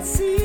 can see